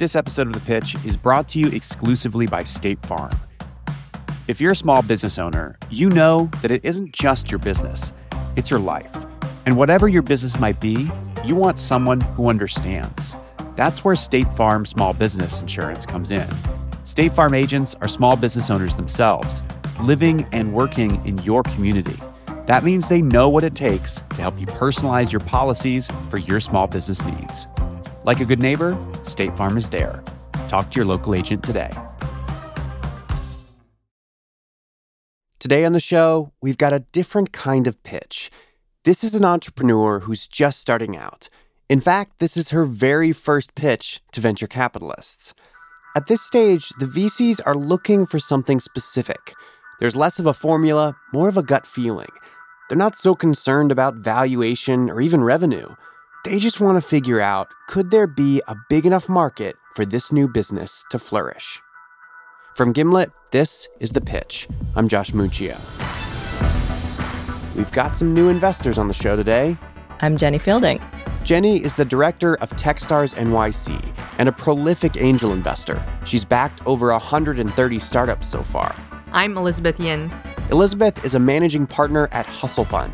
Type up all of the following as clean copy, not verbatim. This episode of The Pitch is brought to you exclusively by State Farm. If you're a small business owner, you know that it isn't just your business, it's your life. And whatever your business might be, you want someone who understands. That's where State Farm Small Business Insurance comes in. State Farm agents are small business owners themselves, living and working in your community. That means they know what it takes to help you personalize your policies for your small business needs. Like a good neighbor, State Farm is there. Talk to your local agent today. Today on the show, we've got a different kind of pitch. This is an entrepreneur who's just starting out. In fact, this is her very first pitch to venture capitalists. At this stage, the VCs are looking for something specific. There's less of a formula, more of a gut feeling. They're not so concerned about valuation or even revenue. They just want to figure out, could there be a big enough market for this new business to flourish? From Gimlet, this is The Pitch. I'm Josh Muccio. We've got some new investors on the show today. I'm Jenny Fielding. Jenny is the director of Techstars NYC and a prolific angel investor. She's backed over 130 startups so far. I'm Elizabeth Yin. Elizabeth is a managing partner at Hustle Fund.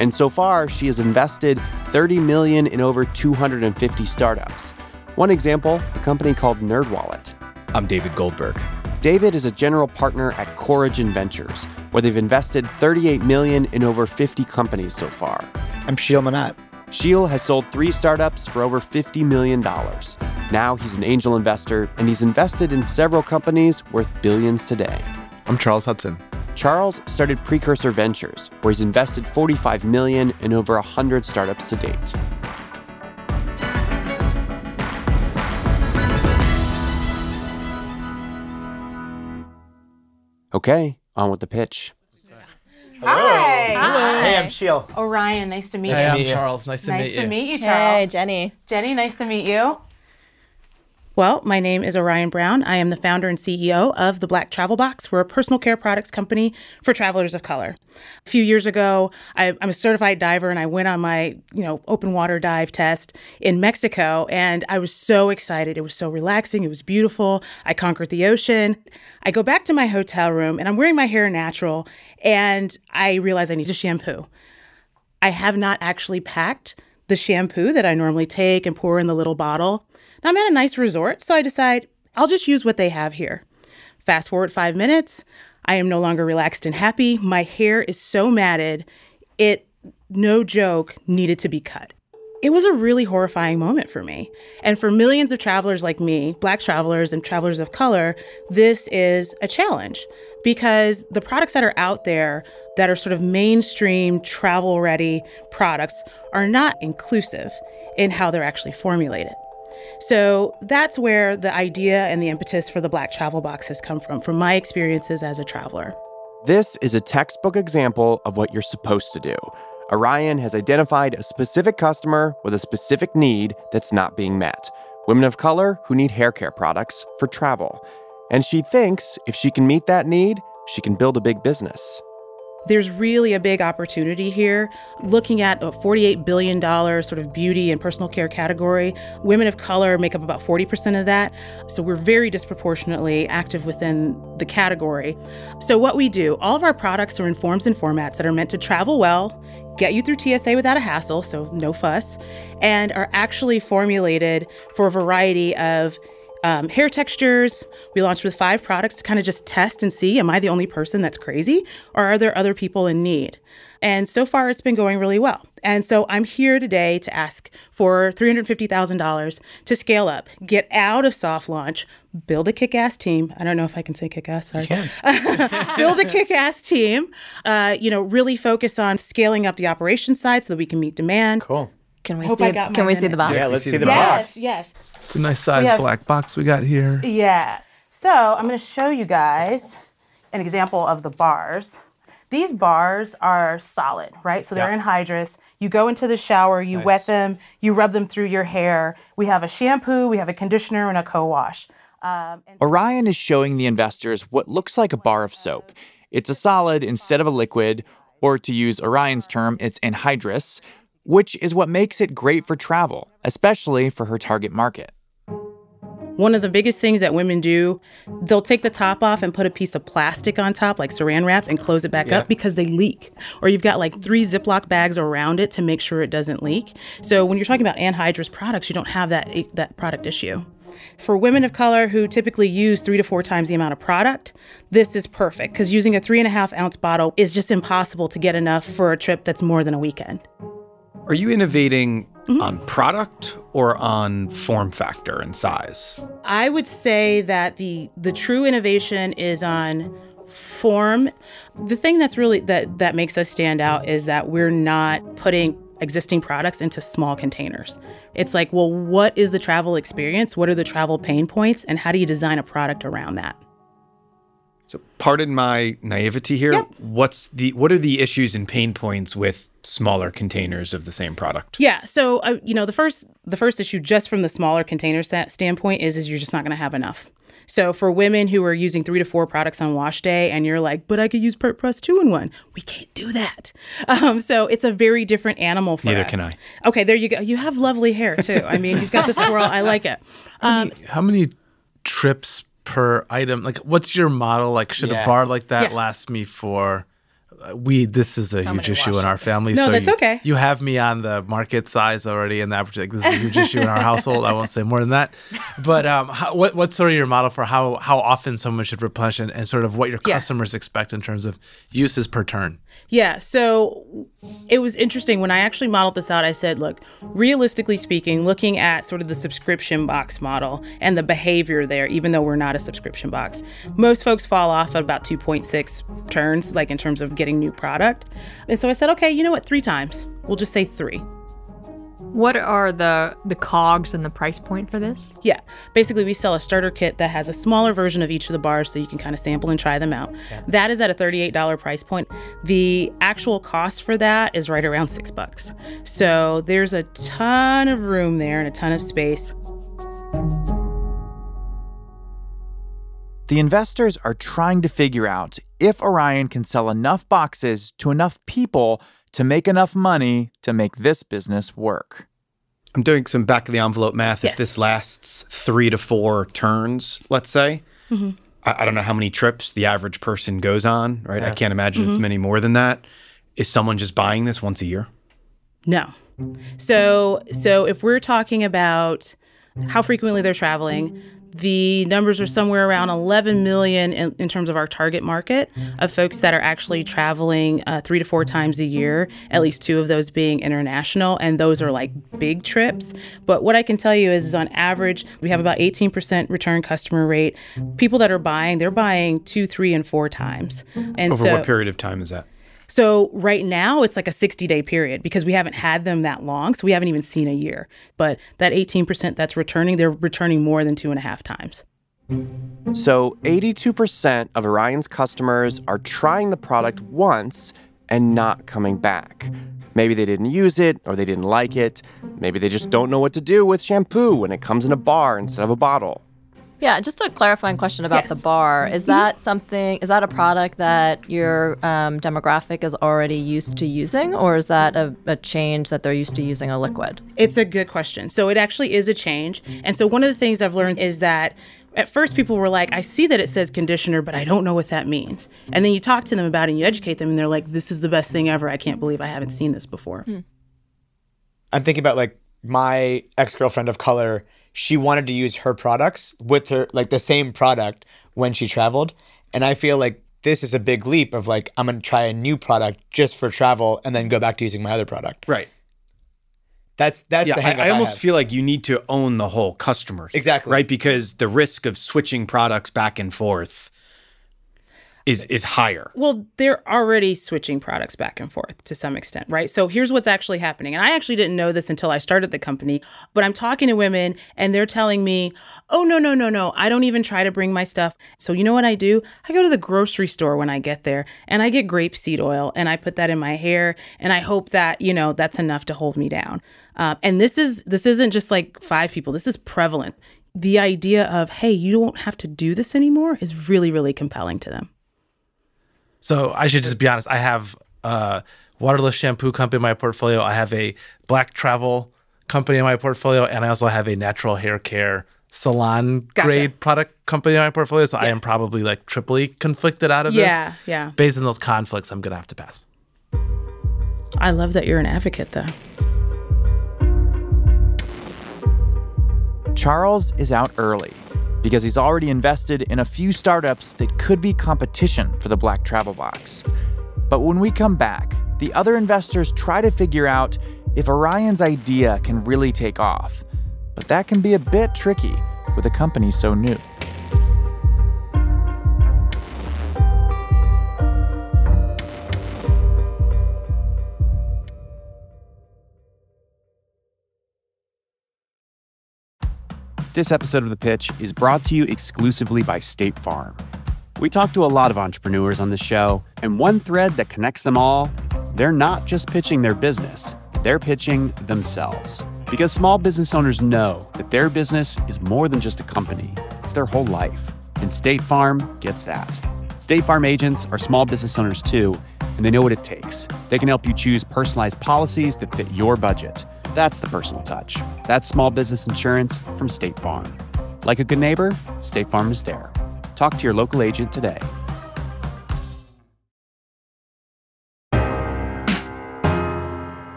And so far, she has invested $30 million in over 250 startups. One example, a company called NerdWallet. I'm David Goldberg. David is a general partner at Corigin Ventures, where they've invested $38 million in over 50 companies so far. I'm Sheel Mohnot. Sheel has sold 3 startups for over $50 million. Now he's an angel investor, and he's invested in several companies worth billions today. I'm Charles Hudson. Charles started Precursor Ventures, where he's invested $45 million in over 100 startups to date. Okay, on with the pitch. Hi. Hi. Hey, I'm Sheel. Orion, nice to meet you. Hey, I'm Charles. Nice to meet you. Nice to meet you, Charles. Hey, Jenny. Jenny, nice to meet you. Well, my name is Orion Brown. I am the founder and CEO of The Black Travel Box. We're a personal care products company for travelers of color. A few years ago, I'm a certified diver, and I went on my, open water dive test in Mexico, and I was so excited. It was so relaxing. It was beautiful. I conquered the ocean. I go back to my hotel room, and I'm wearing my hair natural, and I realize I need to shampoo. I have not actually packed the shampoo that I normally take and pour in the little bottle. I'm at a nice resort, so I decide I'll just use what they have here. Fast forward 5 minutes, I am no longer relaxed and happy. My hair is so matted, it, no joke, needed to be cut. It was a really horrifying moment for me. And for millions of travelers like me, Black travelers and travelers of color, this is a challenge because the products that are out there that are sort of mainstream travel-ready products are not inclusive in how they're actually formulated. So that's where the idea and the impetus for the Black Travel Box has come from my experiences as a traveler. This is a textbook example of what you're supposed to do. Orion has identified a specific customer with a specific need that's not being met. Women of color who need hair care products for travel. And she thinks if she can meet that need, she can build a big business. There's really a big opportunity here. Looking at a $48 billion sort of beauty and personal care category, women of color make up about 40% of that. So we're very disproportionately active within the category. So what we do, all of our products are in forms and formats that are meant to travel well, get you through TSA without a hassle, so no fuss, and are actually formulated for a variety of hair textures. We launched with 5 products to kind of just test and see, am I the only person that's crazy? Or are there other people in need? And so far, it's been going really well. And so I'm here today to ask for $350,000 to scale up, get out of soft launch, build a kick-ass team. I don't know if I can say kick-ass, sorry. Yeah. Build a kick-ass team, really focus on scaling up the operations side so that we can meet demand. Cool. Can we see the box? Yeah, let's see the box. Yes. It's a nice size black box we got here. Yeah. So I'm going to show you guys an example of the bars. These bars are solid, right? So they're in hydrous. You go into the shower, you wet them, you rub them through your hair. We have a shampoo, we have a conditioner, and a co-wash. Orion is showing the investors what looks like a bar of soap. It's a solid instead of a liquid, or to use Orion's term, it's anhydrous, which is what makes it great for travel, especially for her target market. One of the biggest things that women do, they'll take the top off and put a piece of plastic on top, like saran wrap, and close it back up because they leak. Or you've got like 3 Ziploc bags around it to make sure it doesn't leak. So when you're talking about anhydrous products, you don't have that product issue. For women of color who typically use 3 to 4 times the amount of product, this is perfect because using a 3.5-ounce bottle is just impossible to get enough for a trip that's more than a weekend. Are you innovating on product or on form factor and size? I would say that the true innovation is on form. The thing that's really that makes us stand out is that we're not putting existing products into small containers. It's like, well, what is the travel experience? What are the travel pain points? And how do you design a product around that? So pardon my naivety here. Yep. What are the issues and pain points with smaller containers of the same product? Yeah. So, the first issue just from the smaller container standpoint is you're just not going to have enough. So for women who are using 3 to 4 products on wash day and you're like, but I could use Press 2-in-1. We can't do that. So it's a very different animal for us. Neither can I. Okay, there you go. You have lovely hair too. I mean, you've got the swirl. I like it. How many trips per item? Like, what's your model? Like, should a bar like that last me for... This is a huge issue in our family. No, so that's okay. You have me on the market size already, and that this is a huge issue in our household. I won't say more than that. But what's sort of your model for how often someone should replenish and sort of what your customers expect in terms of uses per turn? Yeah, so it was interesting. When I actually modeled this out, I said, look, realistically speaking, looking at sort of the subscription box model and the behavior there, even though we're not a subscription box, most folks fall off at about 2.6 turns, like in terms of getting new product. And so I said, okay, you know what, 3 times. We'll just say 3. What are the cogs and the price point for this? Yeah. Basically, we sell a starter kit that has a smaller version of each of the bars so you can kind of sample and try them out. Yeah. That is at a $38 price point. The actual cost for that is right around $6. So there's a ton of room there and a ton of space. The investors are trying to figure out if Orion can sell enough boxes to enough people to make enough money to make this business work. I'm doing some back-of-the-envelope math. Yes. If this lasts 3 to 4 turns, let's say, I don't know how many trips the average person goes on, right? Yeah. I can't imagine it's many more than that. Is someone just buying this once a year? No. So if we're talking about how frequently they're traveling, the numbers are somewhere around 11 million in terms of our target market of folks that are actually traveling 3 to 4 times a year, at least 2 of those being international. And those are like big trips. But what I can tell you is on average, we have about 18% return customer rate. People that are buying, they're buying 2, 3, and 4 times. And over what period of time is that? So right now, it's like a 60-day period because we haven't had them that long. So we haven't even seen a year. But that 18% that's returning, they're returning more than 2.5 times. So 82% of Orion's customers are trying the product once and not coming back. Maybe they didn't use it or they didn't like it. Maybe they just don't know what to do with shampoo when it comes in a bar instead of a bottle. Yeah, just a clarifying question about the bar. Is that something? Is that a product that your demographic is already used to using, or is that a change that they're used to using a liquid? It's a good question. So it actually is a change. And so one of the things I've learned is that at first people were like, I see that it says conditioner, but I don't know what that means. And then you talk to them about it and you educate them and they're like, this is the best thing ever. I can't believe I haven't seen this before. I'm thinking about like my ex-girlfriend of color. She wanted to use her products with her, like the same product when she traveled. And I feel like this is a big leap of like, I'm going to try a new product just for travel and then go back to using my other product. Right. That's the hang-up I almost feel like you need to own the whole customer. Exactly. Right? Because the risk of switching products back and forth is higher. Well, they're already switching products back and forth to some extent, right? So here's what's actually happening. And I actually didn't know this until I started the company, but I'm talking to women and they're telling me, oh, no, I don't even try to bring my stuff. So you know what I do? I go to the grocery store when I get there and I get grapeseed oil and I put that in my hair and I hope that, you know, that's enough to hold me down. And this isn't just like 5 people. This is prevalent. The idea of, hey, you don't have to do this anymore is really, really compelling to them. So I should just be honest. I have a waterless shampoo company in my portfolio. I have a black travel company in my portfolio. And I also have a natural hair care salon grade product company in my portfolio, so I am probably like triply conflicted out of this. Yeah, yeah. Based on those conflicts, I'm gonna have to pass. I love that you're an advocate, though. Charles is out early because he's already invested in a few startups that could be competition for the Black Travel Box. But when we come back, the other investors try to figure out if Orion's idea can really take off. But that can be a bit tricky with a company so new. This episode of The Pitch is brought to you exclusively by State Farm. We talk to a lot of entrepreneurs on this show, and one thread that connects them all, they're not just pitching their business, they're pitching themselves. Because small business owners know that their business is more than just a company, it's their whole life. And State Farm gets that. State Farm agents are small business owners too, and they know what it takes. They can help you choose personalized policies that fit your budget. That's the personal touch. That's small business insurance from State Farm. Like a good neighbor, State Farm is there. Talk to your local agent today.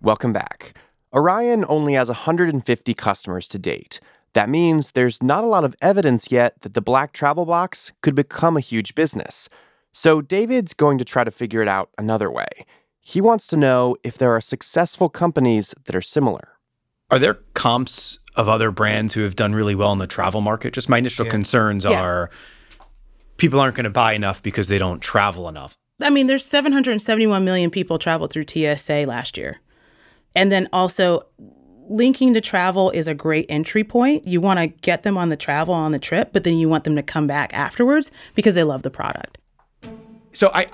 Welcome back. Orion only has 150 customers to date. That means there's not a lot of evidence yet that the Black Travel Box could become a huge business. So David's going to try to figure it out another way. He wants to know if there are successful companies that are similar. Are there comps of other brands who have done really well in the travel market? Just my initial concerns are people aren't going to buy enough because they don't travel enough. I mean, there's 771 million people traveled through TSA last year. And then also linking to travel is a great entry point. You want to get them on the travel, on the trip, but then you want them to come back afterwards because they love the product. So I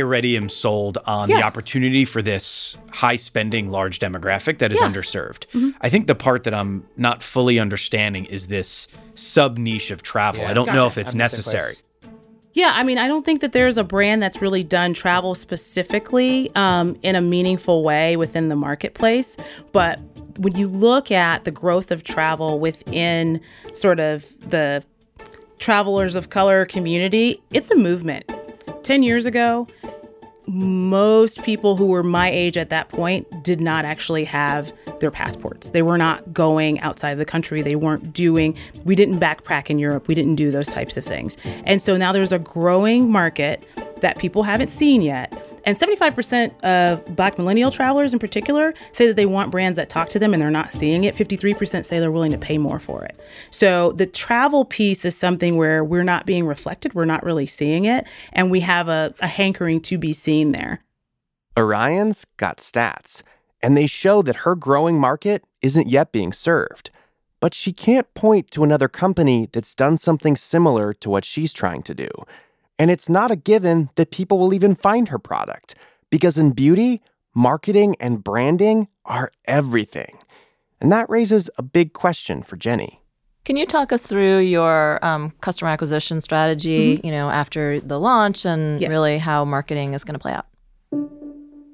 already am sold on the opportunity for this high-spending, large demographic that is underserved. Mm-hmm. I think the part that I'm not fully understanding is this sub-niche of travel. Yeah. I don't know if it's necessary. Yeah, I mean, I don't think that there's a brand that's really done travel specifically in a meaningful way within the marketplace. But when you look at the growth of travel within sort of the travelers of color community, it's a movement. 10 years ago, most people who were my age at that point did not actually have their passports. They were not going outside of the country. They weren't we didn't backpack in Europe. We didn't do those types of things. And so now there's a growing market that people haven't seen yet. And 75% of Black millennial travelers in particular say that they want brands that talk to them and they're not seeing it. 53% say they're willing to pay more for it. So the travel piece is something where we're not being reflected. We're not really seeing it. And we have a hankering to be seen there. Orion's got stats. And they show that her growing market isn't yet being served. But she can't point to another company that's done something similar to what she's trying to do. And it's not a given that people will even find her product, because in beauty, marketing and branding are everything. And that raises a big question for Jenny. Can you talk us through your customer acquisition strategy, you know, after the launch and really how marketing is going to play out?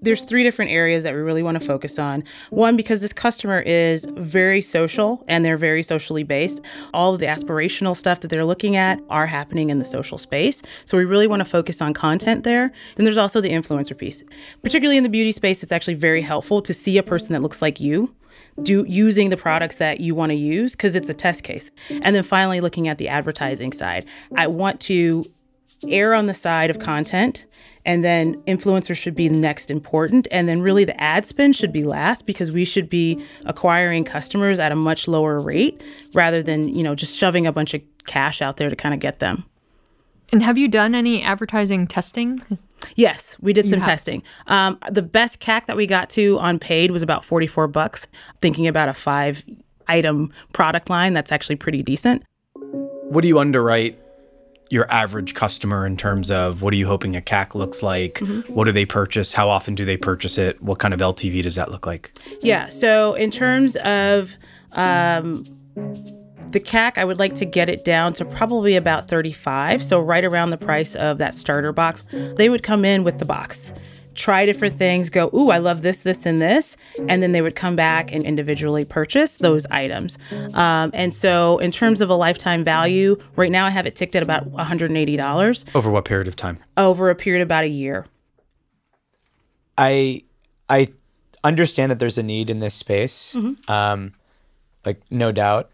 There's three different areas that we really want to focus on. One, because this customer is very social and they're very socially based. All of the aspirational stuff that they're looking at are happening in the social space. So we really want to focus on content there. Then there's also the influencer piece. Particularly in the beauty space, it's actually very helpful to see a person that looks like you using the products that you want to use because it's a test case. And then finally, looking at the advertising side. I want to err on the side of content, and then influencers should be next important, and then really the ad spend should be last because we should be acquiring customers at a much lower rate rather than, you know, just shoving a bunch of cash out there to kind of get them. And have you done any advertising testing? Yes, we did some testing. The best CAC that we got to on paid was about $44, thinking about a 5-item product line. That's actually pretty decent. What do you underwrite your average customer in terms of what are you hoping a CAC looks like? Mm-hmm. What do they purchase? How often do they purchase it? What kind of LTV does that look like? Yeah, so in terms of the CAC, I would like to get it down to probably about $35, so right around the price of that starter box. They would come in with the box. try different things, go, ooh, I love this, this, and this. And then they would come back and individually purchase those items. And so in terms of a lifetime value, right now I have it ticked at about $180. Over what period of time? Over a period of about a year. I understand that there's a need in this space, mm-hmm. Like no doubt.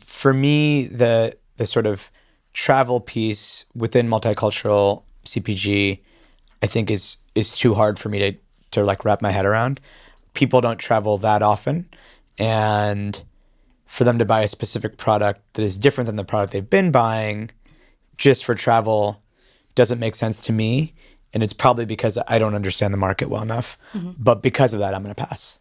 For me, the sort of travel piece within multicultural CPG, I think is too hard for me to like wrap my head around. People don't travel that often, and for them to buy a specific product that is different than the product they've been buying just for travel doesn't make sense to me. And it's probably because I don't understand the market well enough. Mm-hmm. But because of that, I'm going to pass.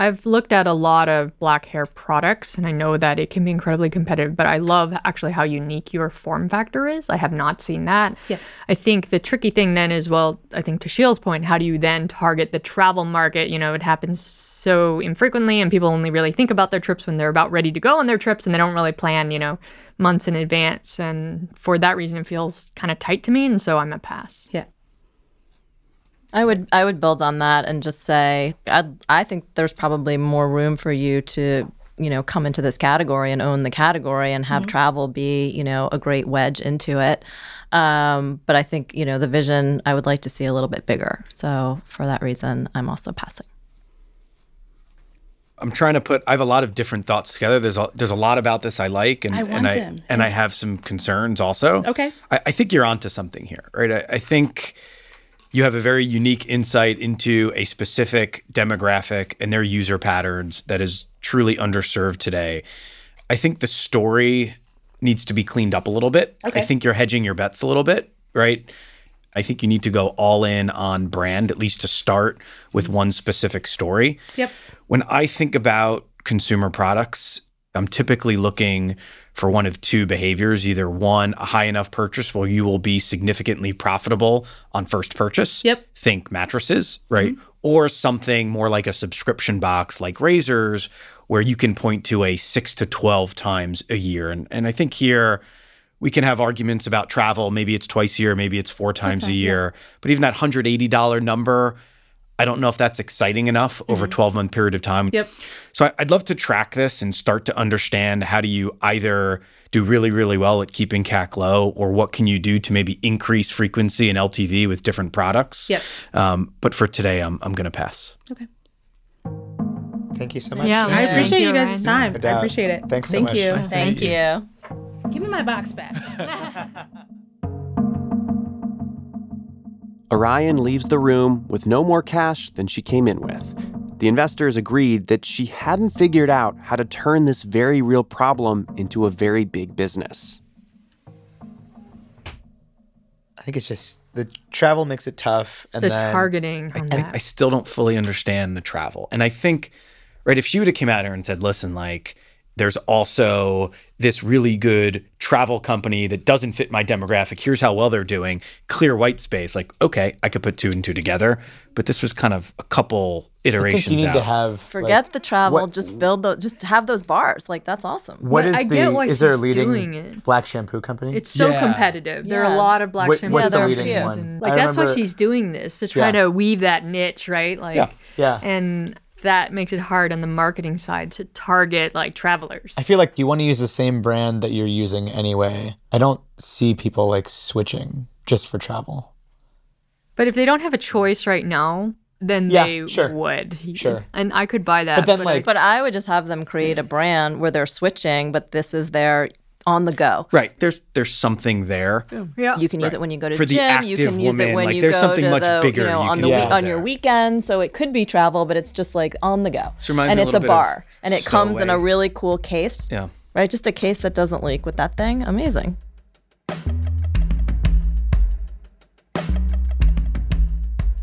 I've looked at a lot of black hair products, and I know that it can be incredibly competitive, but I love actually how unique your form factor is. I have not seen that. Yeah. I think the tricky thing then is, well, I think to Sheel's point, how do you then target the travel market? You know, it happens so infrequently, and people only really think about their trips when they're about ready to go on their trips, and they don't really plan, you know, months in advance. And for that reason, it feels kind of tight to me, and so I'm a pass. Yeah. I would build on that and just say I think there's probably more room for you to, you know, come into this category and own the category and have mm-hmm. travel be, you know, a great wedge into it. But I think, you know, the vision I would like to see a little bit bigger. So for that reason, I'm also passing. I'm trying to put. I have a lot of different thoughts together. There's a lot about this I like, and I have some concerns also. Okay. I think you're onto something here, right? I think. You have a very unique insight into a specific demographic and their user patterns that is truly underserved today. I think the story needs to be cleaned up a little bit. Okay. I think you're hedging your bets a little bit, right? I think you need to go all in on brand, at least to start with one specific story. Yep. When I think about consumer products, I'm typically looking for one of two behaviors. Either one, a high enough purchase where you will be significantly profitable on first purchase. Yep. Think mattresses, right? Mm-hmm. Or something more like a subscription box like razors, where you can point to a 6 to 12 times a year. And I think here we can have arguments about travel. Maybe it's twice a year, maybe it's 4 times a year. Yeah. But even that $180 number, I don't know if that's exciting enough over a 12-month period of time. Yep. So I'd love to track this and start to understand how do you either do really, really well at keeping CAC low, or what can you do to maybe increase frequency and LTV with different products. Yep. But for today, I'm going to pass. Okay. Thank you so much. Yeah, I appreciate you guys' time. I appreciate it. Thanks so much. Thank you. Thank you. Give me my box back. Orion leaves the room with no more cash than she came in with. The investors agreed that she hadn't figured out how to turn this very real problem into a very big business. I think it's just the travel makes it tough. And the targeting on that. I still don't fully understand the travel. And I think, right, if she would have come out here and said, listen, like, there's also this really good travel company that doesn't fit my demographic. Here's how well they're doing. Clear white space. Like, okay, I could put two and two together. But this was kind of a couple iterations out. Forget like, the travel. Just have those bars. Like, that's awesome. What is is there a leading black shampoo company? It's so competitive. Yeah. There are a lot of black shampoo. What's the leading one? Like, that's why she's doing this, to try to weave that niche, right? Like, yeah. And that makes it hard on the marketing side to target like travelers. I feel like you want to use the same brand that you're using anyway. I don't see people like switching just for travel. But if they don't have a choice right now, then they would. Sure. And I could buy that. But I would just have them create a brand where they're switching, but this is their on the go. Right. There's something there. Yeah. You can use it when you go to the gym. You can use it when you go to on your weekend. So it could be travel, but it's just like on the go. And it's a bar. And it comes in a really cool case. Yeah. Right? Just a case that doesn't leak with that thing. Amazing.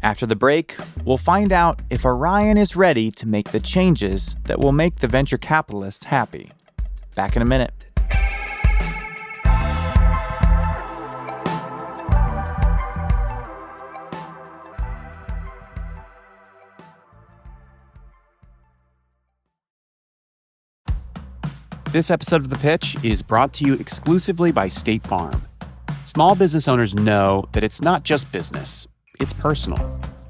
After the break, we'll find out if Orion is ready to make the changes that will make the venture capitalists happy. Back in a minute. This episode of The Pitch is brought to you exclusively by State Farm. Small business owners know that it's not just business. It's personal.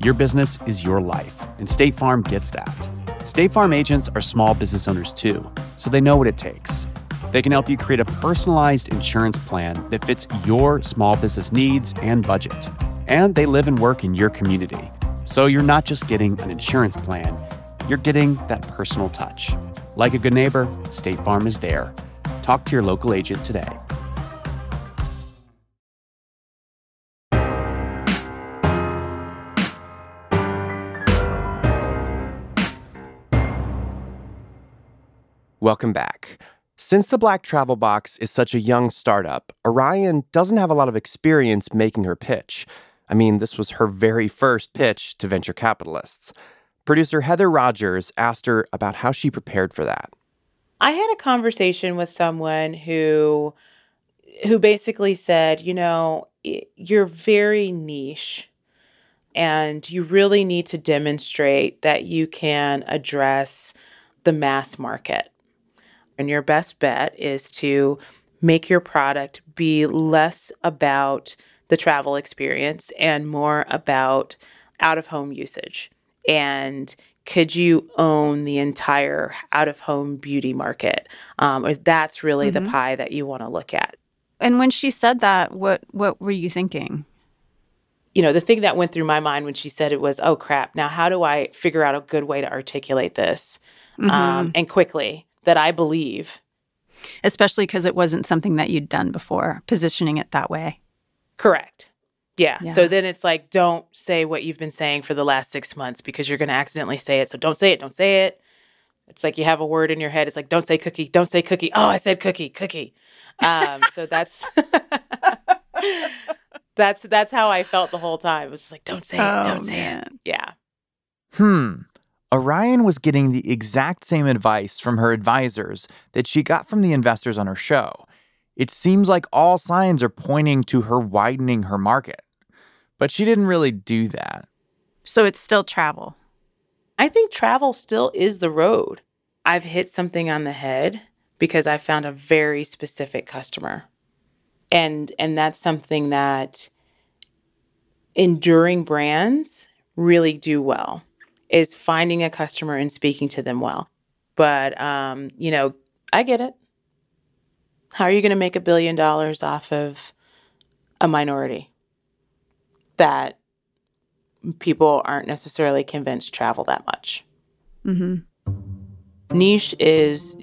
Your business is your life, and State Farm gets that. State Farm agents are small business owners too, so they know what it takes. They can help you create a personalized insurance plan that fits your small business needs and budget. And they live and work in your community. So you're not just getting an insurance plan, you're getting that personal touch. Like a good neighbor, State Farm is there. Talk to your local agent today. Welcome back. Since the Black Travel Box is such a young startup, Orion doesn't have a lot of experience making her pitch. I mean, this was her very first pitch to venture capitalists. Producer Heather Rogers asked her about how she prepared for that. I had a conversation with someone who basically said, you know, you're very niche and you really need to demonstrate that you can address the mass market. And your best bet is to make your product be less about the travel experience and more about out-of-home usage. And could you own the entire out-of-home beauty market? Or that's really the pie that you want to look at. And when she said that, what were you thinking? You know, the thing that went through my mind when she said it was, oh, crap, now how do I figure out a good way to articulate this and quickly? That I believe. Especially because it wasn't something that you'd done before, positioning it that way. Correct. Yeah. So then it's like, don't say what you've been saying for the last 6 months because you're going to accidentally say it. So don't say it. It's like you have a word in your head. It's like, don't say cookie. Oh, I said cookie. So that's that's how I felt the whole time. It was just like, don't say it. Yeah. Orion was getting the exact same advice from her advisors that she got from the investors on her show. It seems like all signs are pointing to her widening her market. But she didn't really do that. So it's still travel. I think travel still is the road. I've hit something on the head because I found a very specific customer. And that's something that enduring brands really do well. Is finding a customer and speaking to them well. But, you know, I get it. How are you going to make $1 billion off of a minority that people aren't necessarily convinced travel that much? Niche is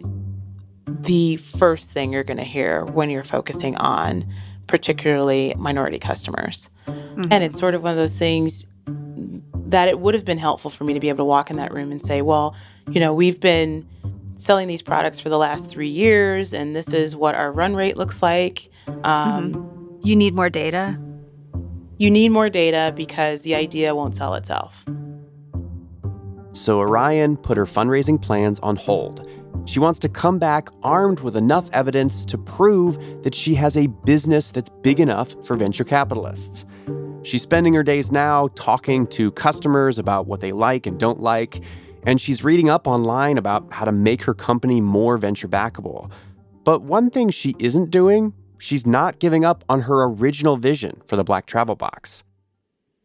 the first thing you're going to hear when you're focusing on particularly minority customers. And it's sort of one of those things that it would have been helpful for me to be able to walk in that room and say, well, you know, we've been selling these products for the last 3 years, and this is what our run rate looks like. You need more data? You need more data because the idea won't sell itself. So Orion put her fundraising plans on hold. She wants to come back armed with enough evidence to prove that she has a business that's big enough for venture capitalists. She's spending her days now talking to customers about what they like and don't like, and she's reading up online about how to make her company more venture-backable. But one thing she isn't doing, she's not giving up on her original vision for the Black Travel Box.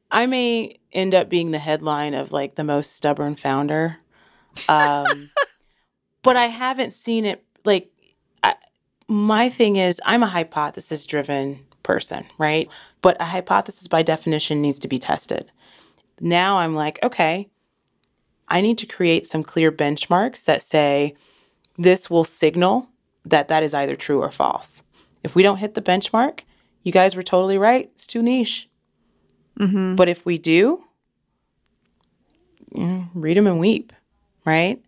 I may end up being the headline of, like, the most stubborn founder, but I haven't seen it. Like, my thing is I'm a hypothesis-driven person, right? But a hypothesis by definition needs to be tested. Now I'm like, okay, I need to create some clear benchmarks that say this will signal that that is either true or false. If we don't hit the benchmark, you guys were totally right. It's too niche. But if we do, read them and weep, right?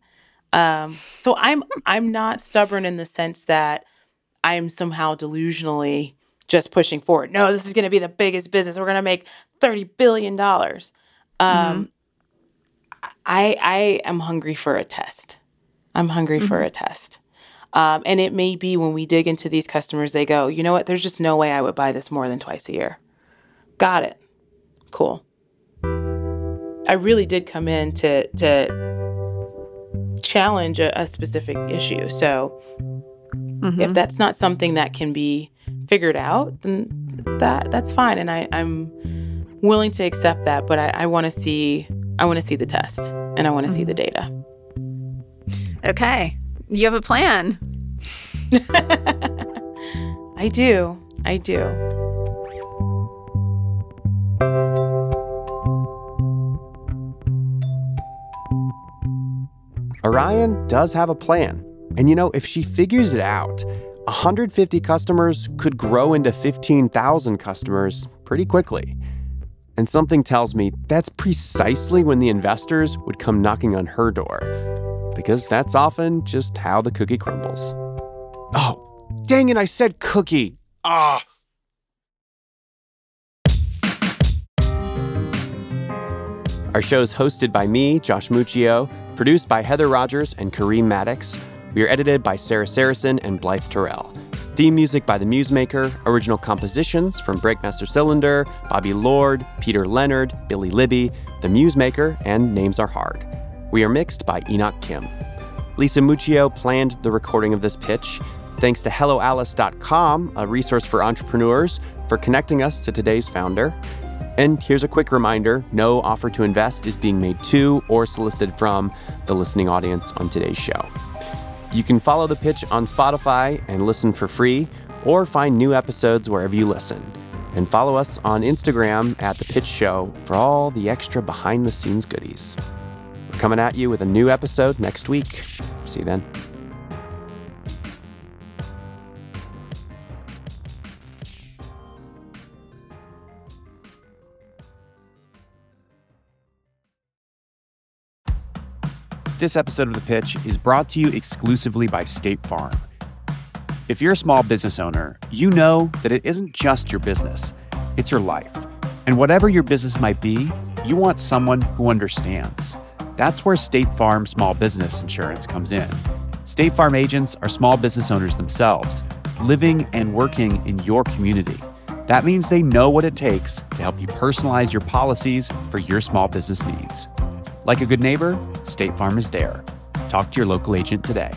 So I'm not stubborn in the sense that I am somehow delusionally just pushing forward. No, this is going to be the biggest business. We're going to make $30 billion. I am hungry for a test. I'm hungry for a test. And it may be when we dig into these customers, they go, you know what? There's just no way I would buy this more than twice a year. Got it. Cool. I really did come in to challenge a specific issue. So if that's not something that can be figured out, then that's fine. And I'm willing to accept that, but I want to see the test, and I want to see the data. Okay. You have a plan. I do. Orion does have a plan. And, you know, if she figures it out, 150 customers could grow into 15,000 customers pretty quickly. And something tells me that's precisely when the investors would come knocking on her door, because that's often just how the cookie crumbles. Oh, dang it, I said cookie. Ah. Our show's hosted by me, Josh Muccio, produced by Heather Rogers and Kareem Maddox. We are edited by Sarah Sarison and Blythe Terrell. Theme music by The MuseMaker, original compositions from Breakmaster Cylinder, Bobby Lord, Peter Leonard, Billy Libby, The MuseMaker, and Names Are Hard. We are mixed by Enoch Kim. Lisa Muccio planned the recording of this pitch. Thanks to helloalice.com, a resource for entrepreneurs, for connecting us to today's founder. And here's a quick reminder, no offer to invest is being made to or solicited from the listening audience on today's show. You can follow The Pitch on Spotify and listen for free, or find new episodes wherever you listen. And follow us on Instagram at The Pitch Show for all the extra behind-the-scenes goodies. We're coming at you with a new episode next week. See you then. This episode of The Pitch is brought to you exclusively by State Farm. If you're a small business owner, you know that it isn't just your business, it's your life. And whatever your business might be, you want someone who understands. That's where State Farm Small Business Insurance comes in. State Farm agents are small business owners themselves, living and working in your community. That means they know what it takes to help you personalize your policies for your small business needs. Like a good neighbor, State Farm is there. Talk to your local agent today.